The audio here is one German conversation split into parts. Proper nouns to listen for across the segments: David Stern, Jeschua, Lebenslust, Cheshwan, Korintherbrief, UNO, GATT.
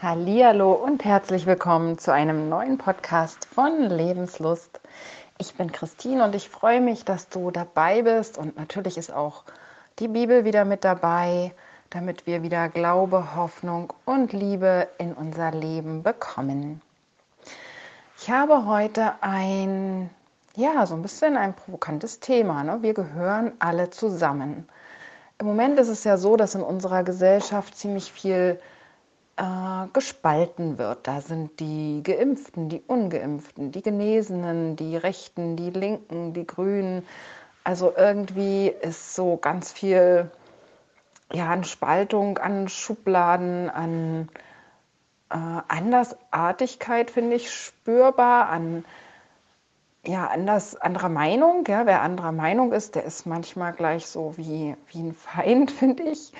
Hallihallo und herzlich willkommen zu einem neuen Podcast von Lebenslust. Ich bin Christine und ich freue mich, dass du dabei bist, und natürlich ist auch die Bibel wieder mit dabei, damit wir wieder Glaube, Hoffnung und Liebe in unser Leben bekommen. Ich habe heute ein provokantes Thema, ne? Wir gehören alle zusammen. Im Moment ist es ja so, dass in unserer Gesellschaft ziemlich viel gespalten wird. Da sind die Geimpften, die Ungeimpften, die Genesenen, die Rechten, die Linken, die Grünen. Also irgendwie ist so ganz viel an Spaltung, an Schubladen, an Andersartigkeit, finde ich, spürbar, an anderer Meinung. Ja? Wer anderer Meinung ist, der ist manchmal gleich so wie ein Feind, finde ich.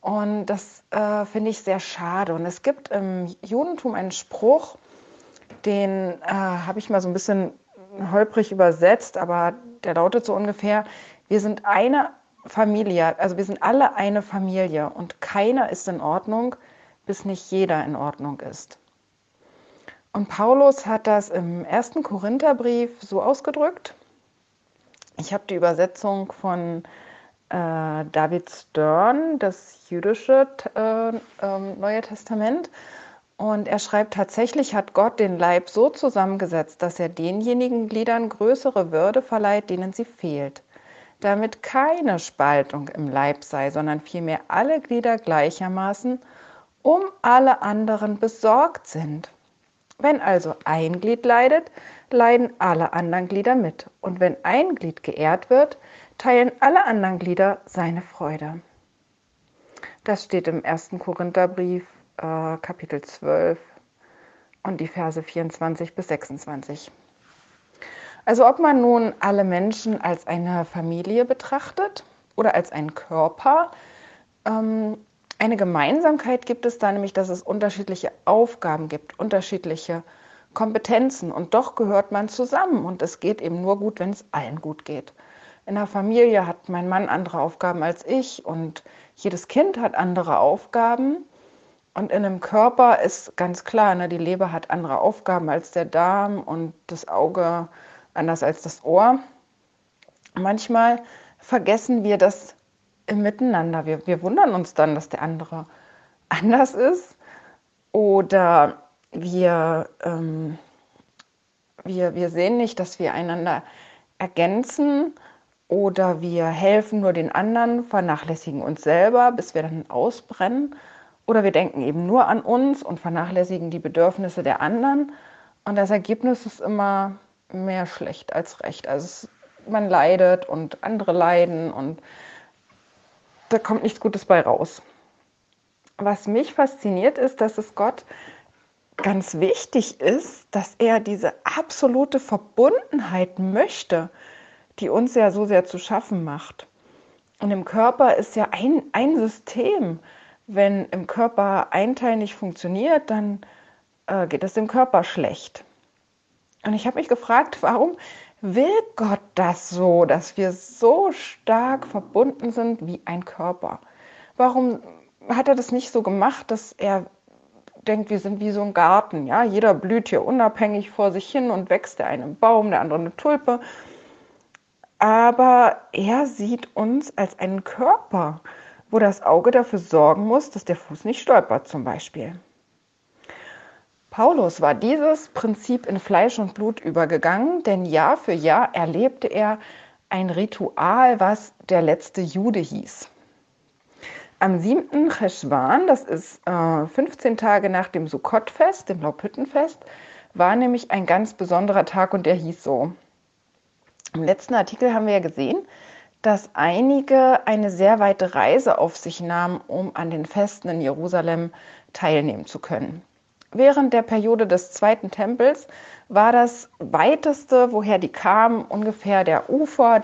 Und das finde ich sehr schade. Und es gibt im Judentum einen Spruch, den habe ich mal so ein bisschen holprig übersetzt, aber der lautet so ungefähr: Wir sind eine Familie, also wir sind alle eine Familie und keiner ist in Ordnung, bis nicht jeder in Ordnung ist. Und Paulus hat das im 1. Korintherbrief so ausgedrückt. Ich habe die Übersetzung von David Stern, das jüdische Neue Testament. Und er schreibt: Tatsächlich hat Gott den Leib so zusammengesetzt, dass er denjenigen Gliedern größere Würde verleiht, denen sie fehlt, damit keine Spaltung im Leib sei, sondern vielmehr alle Glieder gleichermaßen um alle anderen besorgt sind. Wenn also ein Glied leidet, leiden alle anderen Glieder mit. Und wenn ein Glied geehrt wird, teilen alle anderen Glieder seine Freude. Das steht im 1. Korintherbrief, Kapitel 12 und die Verse 24 bis 26. Also ob man nun alle Menschen als eine Familie betrachtet oder als einen Körper, eine Gemeinsamkeit gibt es da nämlich, dass es unterschiedliche Aufgaben gibt, unterschiedliche Kompetenzen, und doch gehört man zusammen, und es geht eben nur gut, wenn es allen gut geht. In der Familie hat mein Mann andere Aufgaben als ich und jedes Kind hat andere Aufgaben, und in einem Körper ist ganz klar, ne, die Leber hat andere Aufgaben als der Darm und das Auge anders als das Ohr. Manchmal vergessen wir das im Miteinander. Wir wundern uns dann, dass der andere anders ist, oder wir sehen nicht, dass wir einander ergänzen, oder wir helfen nur den anderen, vernachlässigen uns selber, bis wir dann ausbrennen, oder wir denken eben nur an uns und vernachlässigen die Bedürfnisse der anderen, und das Ergebnis ist immer mehr schlecht als recht. Also man leidet und andere leiden und da kommt nichts Gutes bei raus. Was mich fasziniert ist, dass es Gott ganz wichtig ist, dass er diese absolute Verbundenheit möchte, die uns ja so sehr zu schaffen macht. Und im Körper ist ja ein System. Wenn im Körper ein Teil nicht funktioniert, dann geht es dem Körper schlecht. Und ich habe mich gefragt, warum will Gott das so, dass wir so stark verbunden sind wie ein Körper? Warum hat er das nicht so gemacht, dass er denkt, wir sind wie so ein Garten? Ja? Jeder blüht hier unabhängig vor sich hin und wächst, der eine Baum, der andere eine Tulpe. Aber er sieht uns als einen Körper, wo das Auge dafür sorgen muss, dass der Fuß nicht stolpert zum Beispiel. Paulus war dieses Prinzip in Fleisch und Blut übergegangen, denn Jahr für Jahr erlebte er ein Ritual, was der letzte Jude hieß. Am 7. Cheshwan, das ist 15 Tage nach dem Sukkot-Fest, dem Laubhüttenfest, war nämlich ein ganz besonderer Tag, und der hieß so. Im letzten Artikel haben wir ja gesehen, dass einige eine sehr weite Reise auf sich nahmen, um an den Festen in Jerusalem teilnehmen zu können. Während der Periode des Zweiten Tempels war das weiteste, woher die kamen, ungefähr das Ufer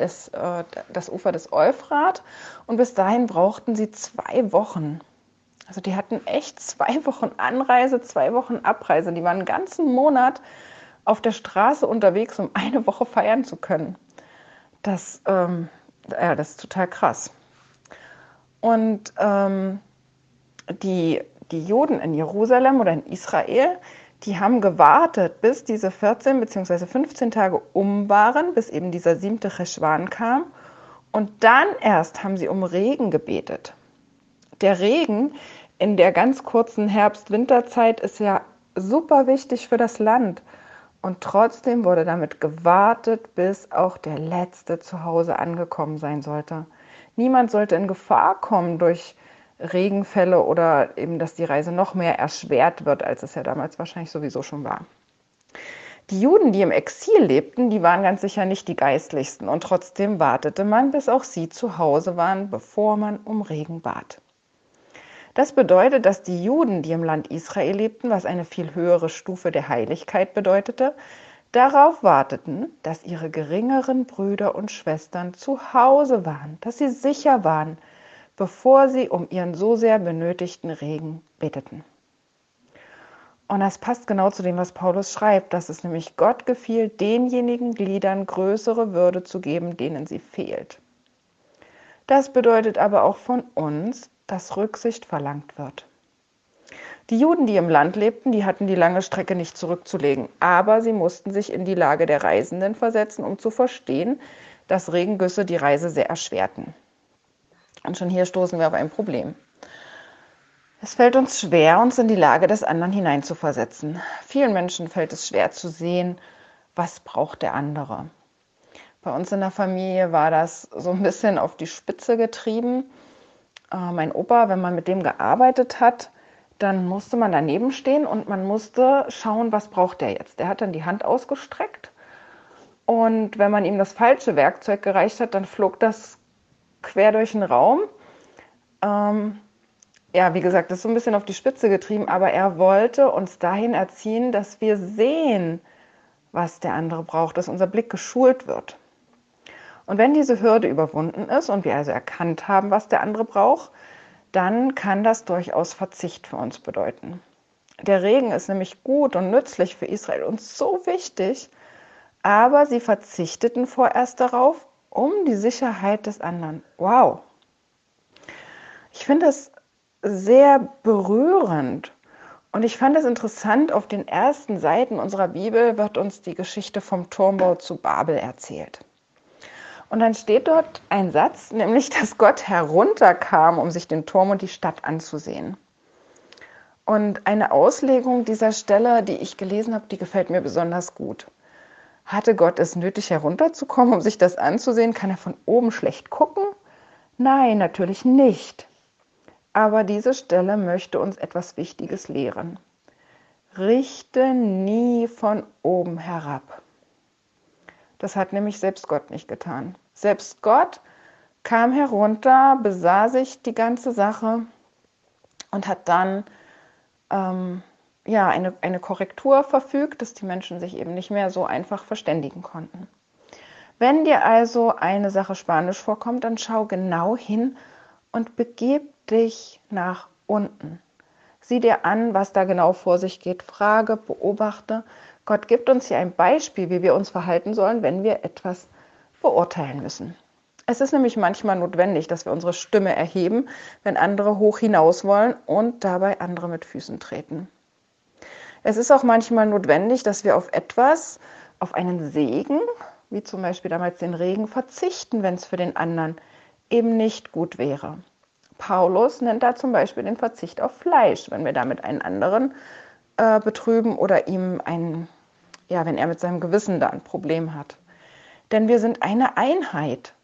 des Euphrat. Und bis dahin brauchten sie 2 Wochen. Also die hatten echt 2 Wochen Anreise, 2 Wochen Abreise. Die waren einen ganzen Monat auf der Straße unterwegs, um eine Woche feiern zu können. Das ist total krass. Und die die Juden in Jerusalem oder in Israel, die haben gewartet, bis diese 14 bzw. 15 Tage um waren, bis eben dieser 7. Cheshwan kam. Und dann erst haben sie um Regen gebetet. Der Regen in der ganz kurzen Herbst-Winterzeit ist ja super wichtig für das Land. Und trotzdem wurde damit gewartet, bis auch der Letzte zu Hause angekommen sein sollte. Niemand sollte in Gefahr kommen durch Regenfälle oder eben, dass die Reise noch mehr erschwert wird, als es ja damals wahrscheinlich sowieso schon war. Die Juden, die im Exil lebten, die waren ganz sicher nicht die Geistlichsten und trotzdem wartete man, bis auch sie zu Hause waren, bevor man um Regen bat. Das bedeutet, dass die Juden, die im Land Israel lebten, was eine viel höhere Stufe der Heiligkeit bedeutete, darauf warteten, dass ihre geringeren Brüder und Schwestern zu Hause waren, dass sie sicher waren, bevor sie um ihren so sehr benötigten Regen beteten. Und das passt genau zu dem, was Paulus schreibt, dass es nämlich Gott gefiel, denjenigen Gliedern größere Würde zu geben, denen sie fehlt. Das bedeutet aber auch von uns, dass Rücksicht verlangt wird. Die Juden, die im Land lebten, die hatten die lange Strecke nicht zurückzulegen, aber sie mussten sich in die Lage der Reisenden versetzen, um zu verstehen, dass Regengüsse die Reise sehr erschwerten. Und schon hier stoßen wir auf ein Problem. Es fällt uns schwer, uns in die Lage des anderen hineinzuversetzen. Vielen Menschen fällt es schwer zu sehen, was braucht der andere. Bei uns in der Familie war das so ein bisschen auf die Spitze getrieben. Mein Opa, wenn man mit dem gearbeitet hat, dann musste man daneben stehen und man musste schauen, was braucht der jetzt. Der hat dann die Hand ausgestreckt und wenn man ihm das falsche Werkzeug gereicht hat, dann flog das quer durch den Raum. Wie gesagt, das ist so ein bisschen auf die Spitze getrieben, aber er wollte uns dahin erziehen, dass wir sehen, was der andere braucht, dass unser Blick geschult wird. Und wenn diese Hürde überwunden ist und wir also erkannt haben, was der andere braucht, dann kann das durchaus Verzicht für uns bedeuten. Der Regen ist nämlich gut und nützlich für Israel und so wichtig, aber sie verzichteten vorerst darauf, um die Sicherheit des anderen. Wow! Ich finde das sehr berührend und ich fand es interessant, auf den ersten Seiten unserer Bibel wird uns die Geschichte vom Turmbau zu Babel erzählt. Und dann steht dort ein Satz, nämlich, dass Gott herunterkam, um sich den Turm und die Stadt anzusehen. Und eine Auslegung dieser Stelle, die ich gelesen habe, die gefällt mir besonders gut. Hatte Gott es nötig, herunterzukommen, um sich das anzusehen? Kann er von oben schlecht gucken? Nein, natürlich nicht. Aber diese Stelle möchte uns etwas Wichtiges lehren. Richte nie von oben herab. Das hat nämlich selbst Gott nicht getan. Selbst Gott kam herunter, besah sich die ganze Sache und hat dann eine Korrektur verfügt, dass die Menschen sich eben nicht mehr so einfach verständigen konnten. Wenn dir also eine Sache spanisch vorkommt, dann schau genau hin und begib dich nach unten. Sieh dir an, was da genau vor sich geht. Frage, beobachte. Gott gibt uns hier ein Beispiel, wie wir uns verhalten sollen, wenn wir etwas beurteilen müssen. Es ist nämlich manchmal notwendig, dass wir unsere Stimme erheben, wenn andere hoch hinaus wollen und dabei andere mit Füßen treten. Es ist auch manchmal notwendig, dass wir auf etwas, auf einen Segen, wie zum Beispiel damals den Regen, verzichten, wenn es für den anderen eben nicht gut wäre. Paulus nennt da zum Beispiel den Verzicht auf Fleisch, wenn wir damit einen anderen betrüben oder ihm wenn er mit seinem Gewissen da ein Problem hat. Denn wir sind eine Einheit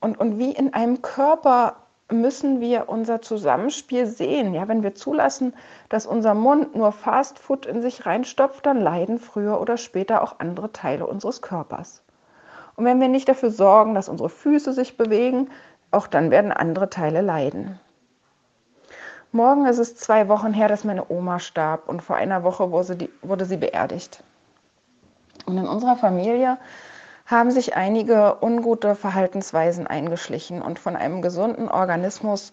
und wie in einem Körper müssen wir unser Zusammenspiel sehen. Ja, wenn wir zulassen, dass unser Mund nur Fastfood in sich reinstopft, dann leiden früher oder später auch andere Teile unseres Körpers. Und wenn wir nicht dafür sorgen, dass unsere Füße sich bewegen, auch dann werden andere Teile leiden. Morgen ist es 2 Wochen her, dass meine Oma starb und vor einer Woche wurde sie beerdigt. Und in unserer Familie haben sich einige ungute Verhaltensweisen eingeschlichen und von einem gesunden Organismus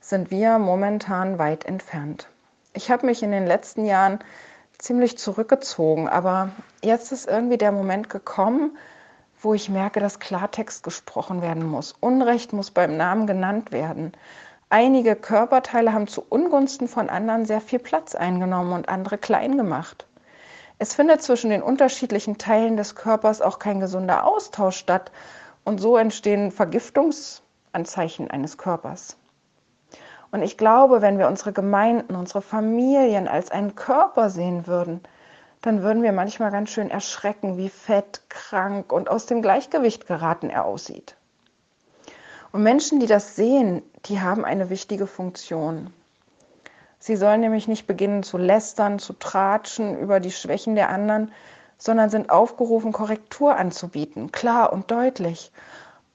sind wir momentan weit entfernt. Ich habe mich in den letzten Jahren ziemlich zurückgezogen, aber jetzt ist irgendwie der Moment gekommen, wo ich merke, dass Klartext gesprochen werden muss. Unrecht muss beim Namen genannt werden. Einige Körperteile haben zu Ungunsten von anderen sehr viel Platz eingenommen und andere klein gemacht. Es findet zwischen den unterschiedlichen Teilen des Körpers auch kein gesunder Austausch statt und so entstehen Vergiftungsanzeichen eines Körpers. Und ich glaube, wenn wir unsere Gemeinden, unsere Familien als einen Körper sehen würden, dann würden wir manchmal ganz schön erschrecken, wie fett, krank und aus dem Gleichgewicht geraten er aussieht. Und Menschen, die das sehen, die haben eine wichtige Funktion. Sie sollen nämlich nicht beginnen zu lästern, zu tratschen über die Schwächen der anderen, sondern sind aufgerufen, Korrektur anzubieten, klar und deutlich.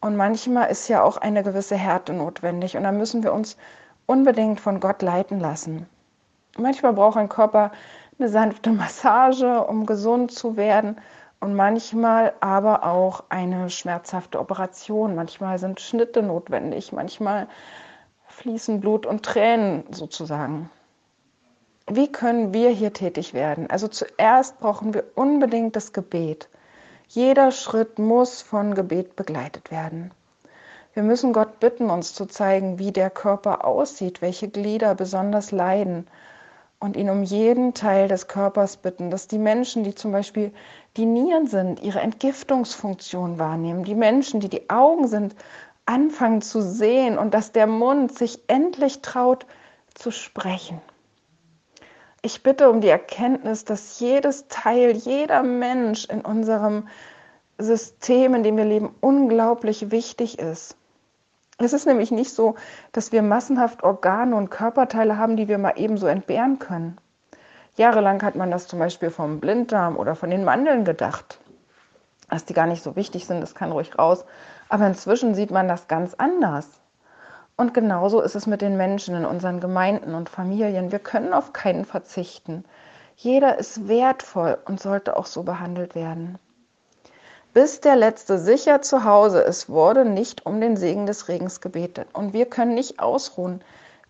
Und manchmal ist ja auch eine gewisse Härte notwendig und da müssen wir uns unbedingt von Gott leiten lassen. Manchmal braucht ein Körper eine sanfte Massage, um gesund zu werden. Und manchmal aber auch eine schmerzhafte Operation. Manchmal sind Schnitte notwendig, manchmal fließen Blut und Tränen sozusagen. Wie können wir hier tätig werden? Also zuerst brauchen wir unbedingt das Gebet. Jeder Schritt muss von Gebet begleitet werden. Wir müssen Gott bitten, uns zu zeigen, wie der Körper aussieht, welche Glieder besonders leiden. Und ihn um jeden Teil des Körpers bitten, dass die Menschen, die zum Beispiel die Nieren sind, ihre Entgiftungsfunktion wahrnehmen, die Menschen, die die Augen sind, anfangen zu sehen und dass der Mund sich endlich traut, zu sprechen. Ich bitte um die Erkenntnis, dass jedes Teil, jeder Mensch in unserem System, in dem wir leben, unglaublich wichtig ist. Es ist nämlich nicht so, dass wir massenhaft Organe und Körperteile haben, die wir mal ebenso entbehren können. Jahrelang hat man das zum Beispiel vom Blinddarm oder von den Mandeln gedacht. Dass die gar nicht so wichtig sind, das kann ruhig raus. Aber inzwischen sieht man das ganz anders. Und genauso ist es mit den Menschen in unseren Gemeinden und Familien. Wir können auf keinen verzichten. Jeder ist wertvoll und sollte auch so behandelt werden. Bis der Letzte sicher zu Hause ist, wurde nicht um den Segen des Regens gebetet. Und wir können nicht ausruhen,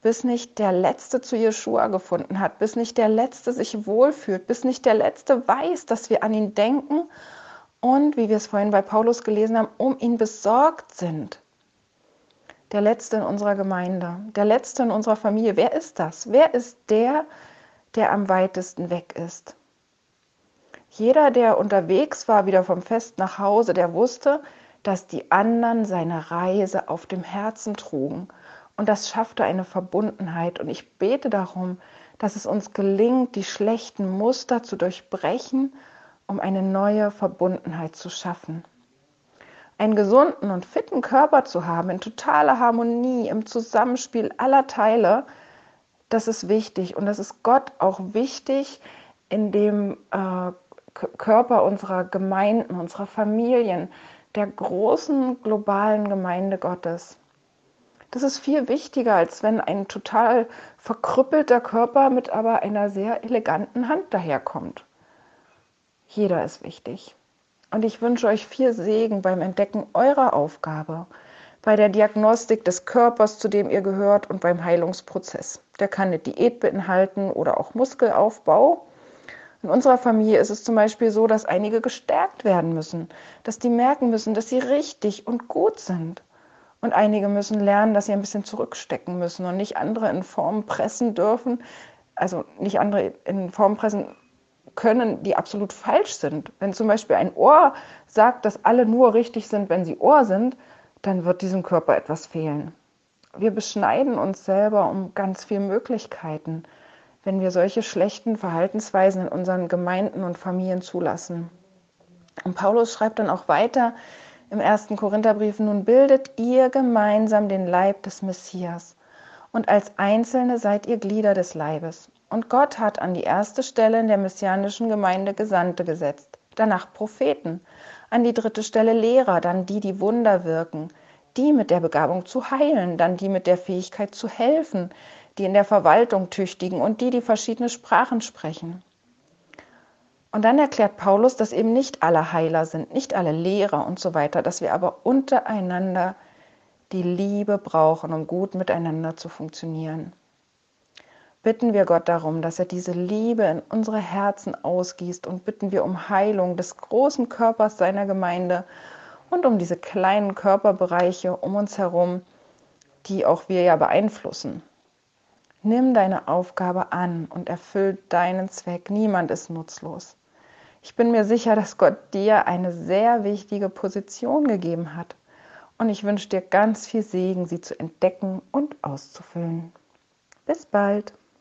bis nicht der Letzte zu Jeschua gefunden hat, bis nicht der Letzte sich wohlfühlt, bis nicht der Letzte weiß, dass wir an ihn denken und, wie wir es vorhin bei Paulus gelesen haben, um ihn besorgt sind. Der Letzte in unserer Gemeinde, der Letzte in unserer Familie, wer ist das? Wer ist der, der am weitesten weg ist? Jeder, der unterwegs war, wieder vom Fest nach Hause, der wusste, dass die anderen seine Reise auf dem Herzen trugen. Und das schaffte eine Verbundenheit. Und ich bete darum, dass es uns gelingt, die schlechten Muster zu durchbrechen, um eine neue Verbundenheit zu schaffen. Einen gesunden und fitten Körper zu haben, in totaler Harmonie, im Zusammenspiel aller Teile, das ist wichtig. Und das ist Gott auch wichtig, in dem Körper unserer Gemeinden, unserer Familien, der großen globalen Gemeinde Gottes. Das ist viel wichtiger, als wenn ein total verkrüppelter Körper mit aber einer sehr eleganten Hand daherkommt. Jeder ist wichtig. Und ich wünsche euch viel Segen beim Entdecken eurer Aufgabe, bei der Diagnostik des Körpers, zu dem ihr gehört, und beim Heilungsprozess. Der kann eine Diät beinhalten oder auch Muskelaufbau. In unserer Familie ist es zum Beispiel so, dass einige gestärkt werden müssen, dass die merken müssen, dass sie richtig und gut sind. Und einige müssen lernen, dass sie ein bisschen zurückstecken müssen und nicht andere in Form pressen dürfen, also nicht andere in Form pressen können, die absolut falsch sind. Wenn zum Beispiel ein Ohr sagt, dass alle nur richtig sind, wenn sie Ohr sind, dann wird diesem Körper etwas fehlen. Wir beschneiden uns selber um ganz viele Möglichkeiten, wenn wir solche schlechten Verhaltensweisen in unseren Gemeinden und Familien zulassen. Und Paulus schreibt dann auch weiter im 1. Korintherbrief, nun bildet ihr gemeinsam den Leib des Messias und als Einzelne seid ihr Glieder des Leibes. Und Gott hat an die erste Stelle in der messianischen Gemeinde Gesandte gesetzt, danach Propheten, an die dritte Stelle Lehrer, dann die, die Wunder wirken, die mit der Begabung zu heilen, dann die mit der Fähigkeit zu helfen, die in der Verwaltung tüchtigen und die, die verschiedene Sprachen sprechen. Und dann erklärt Paulus, dass eben nicht alle Heiler sind, nicht alle Lehrer und so weiter, dass wir aber untereinander die Liebe brauchen, um gut miteinander zu funktionieren. Bitten wir Gott darum, dass er diese Liebe in unsere Herzen ausgießt und bitten wir um Heilung des großen Körpers seiner Gemeinde und um diese kleinen Körperbereiche um uns herum, die auch wir ja beeinflussen. Nimm deine Aufgabe an und erfüll deinen Zweck. Niemand ist nutzlos. Ich bin mir sicher, dass Gott dir eine sehr wichtige Position gegeben hat. Und ich wünsche dir ganz viel Segen, sie zu entdecken und auszufüllen. Bis bald!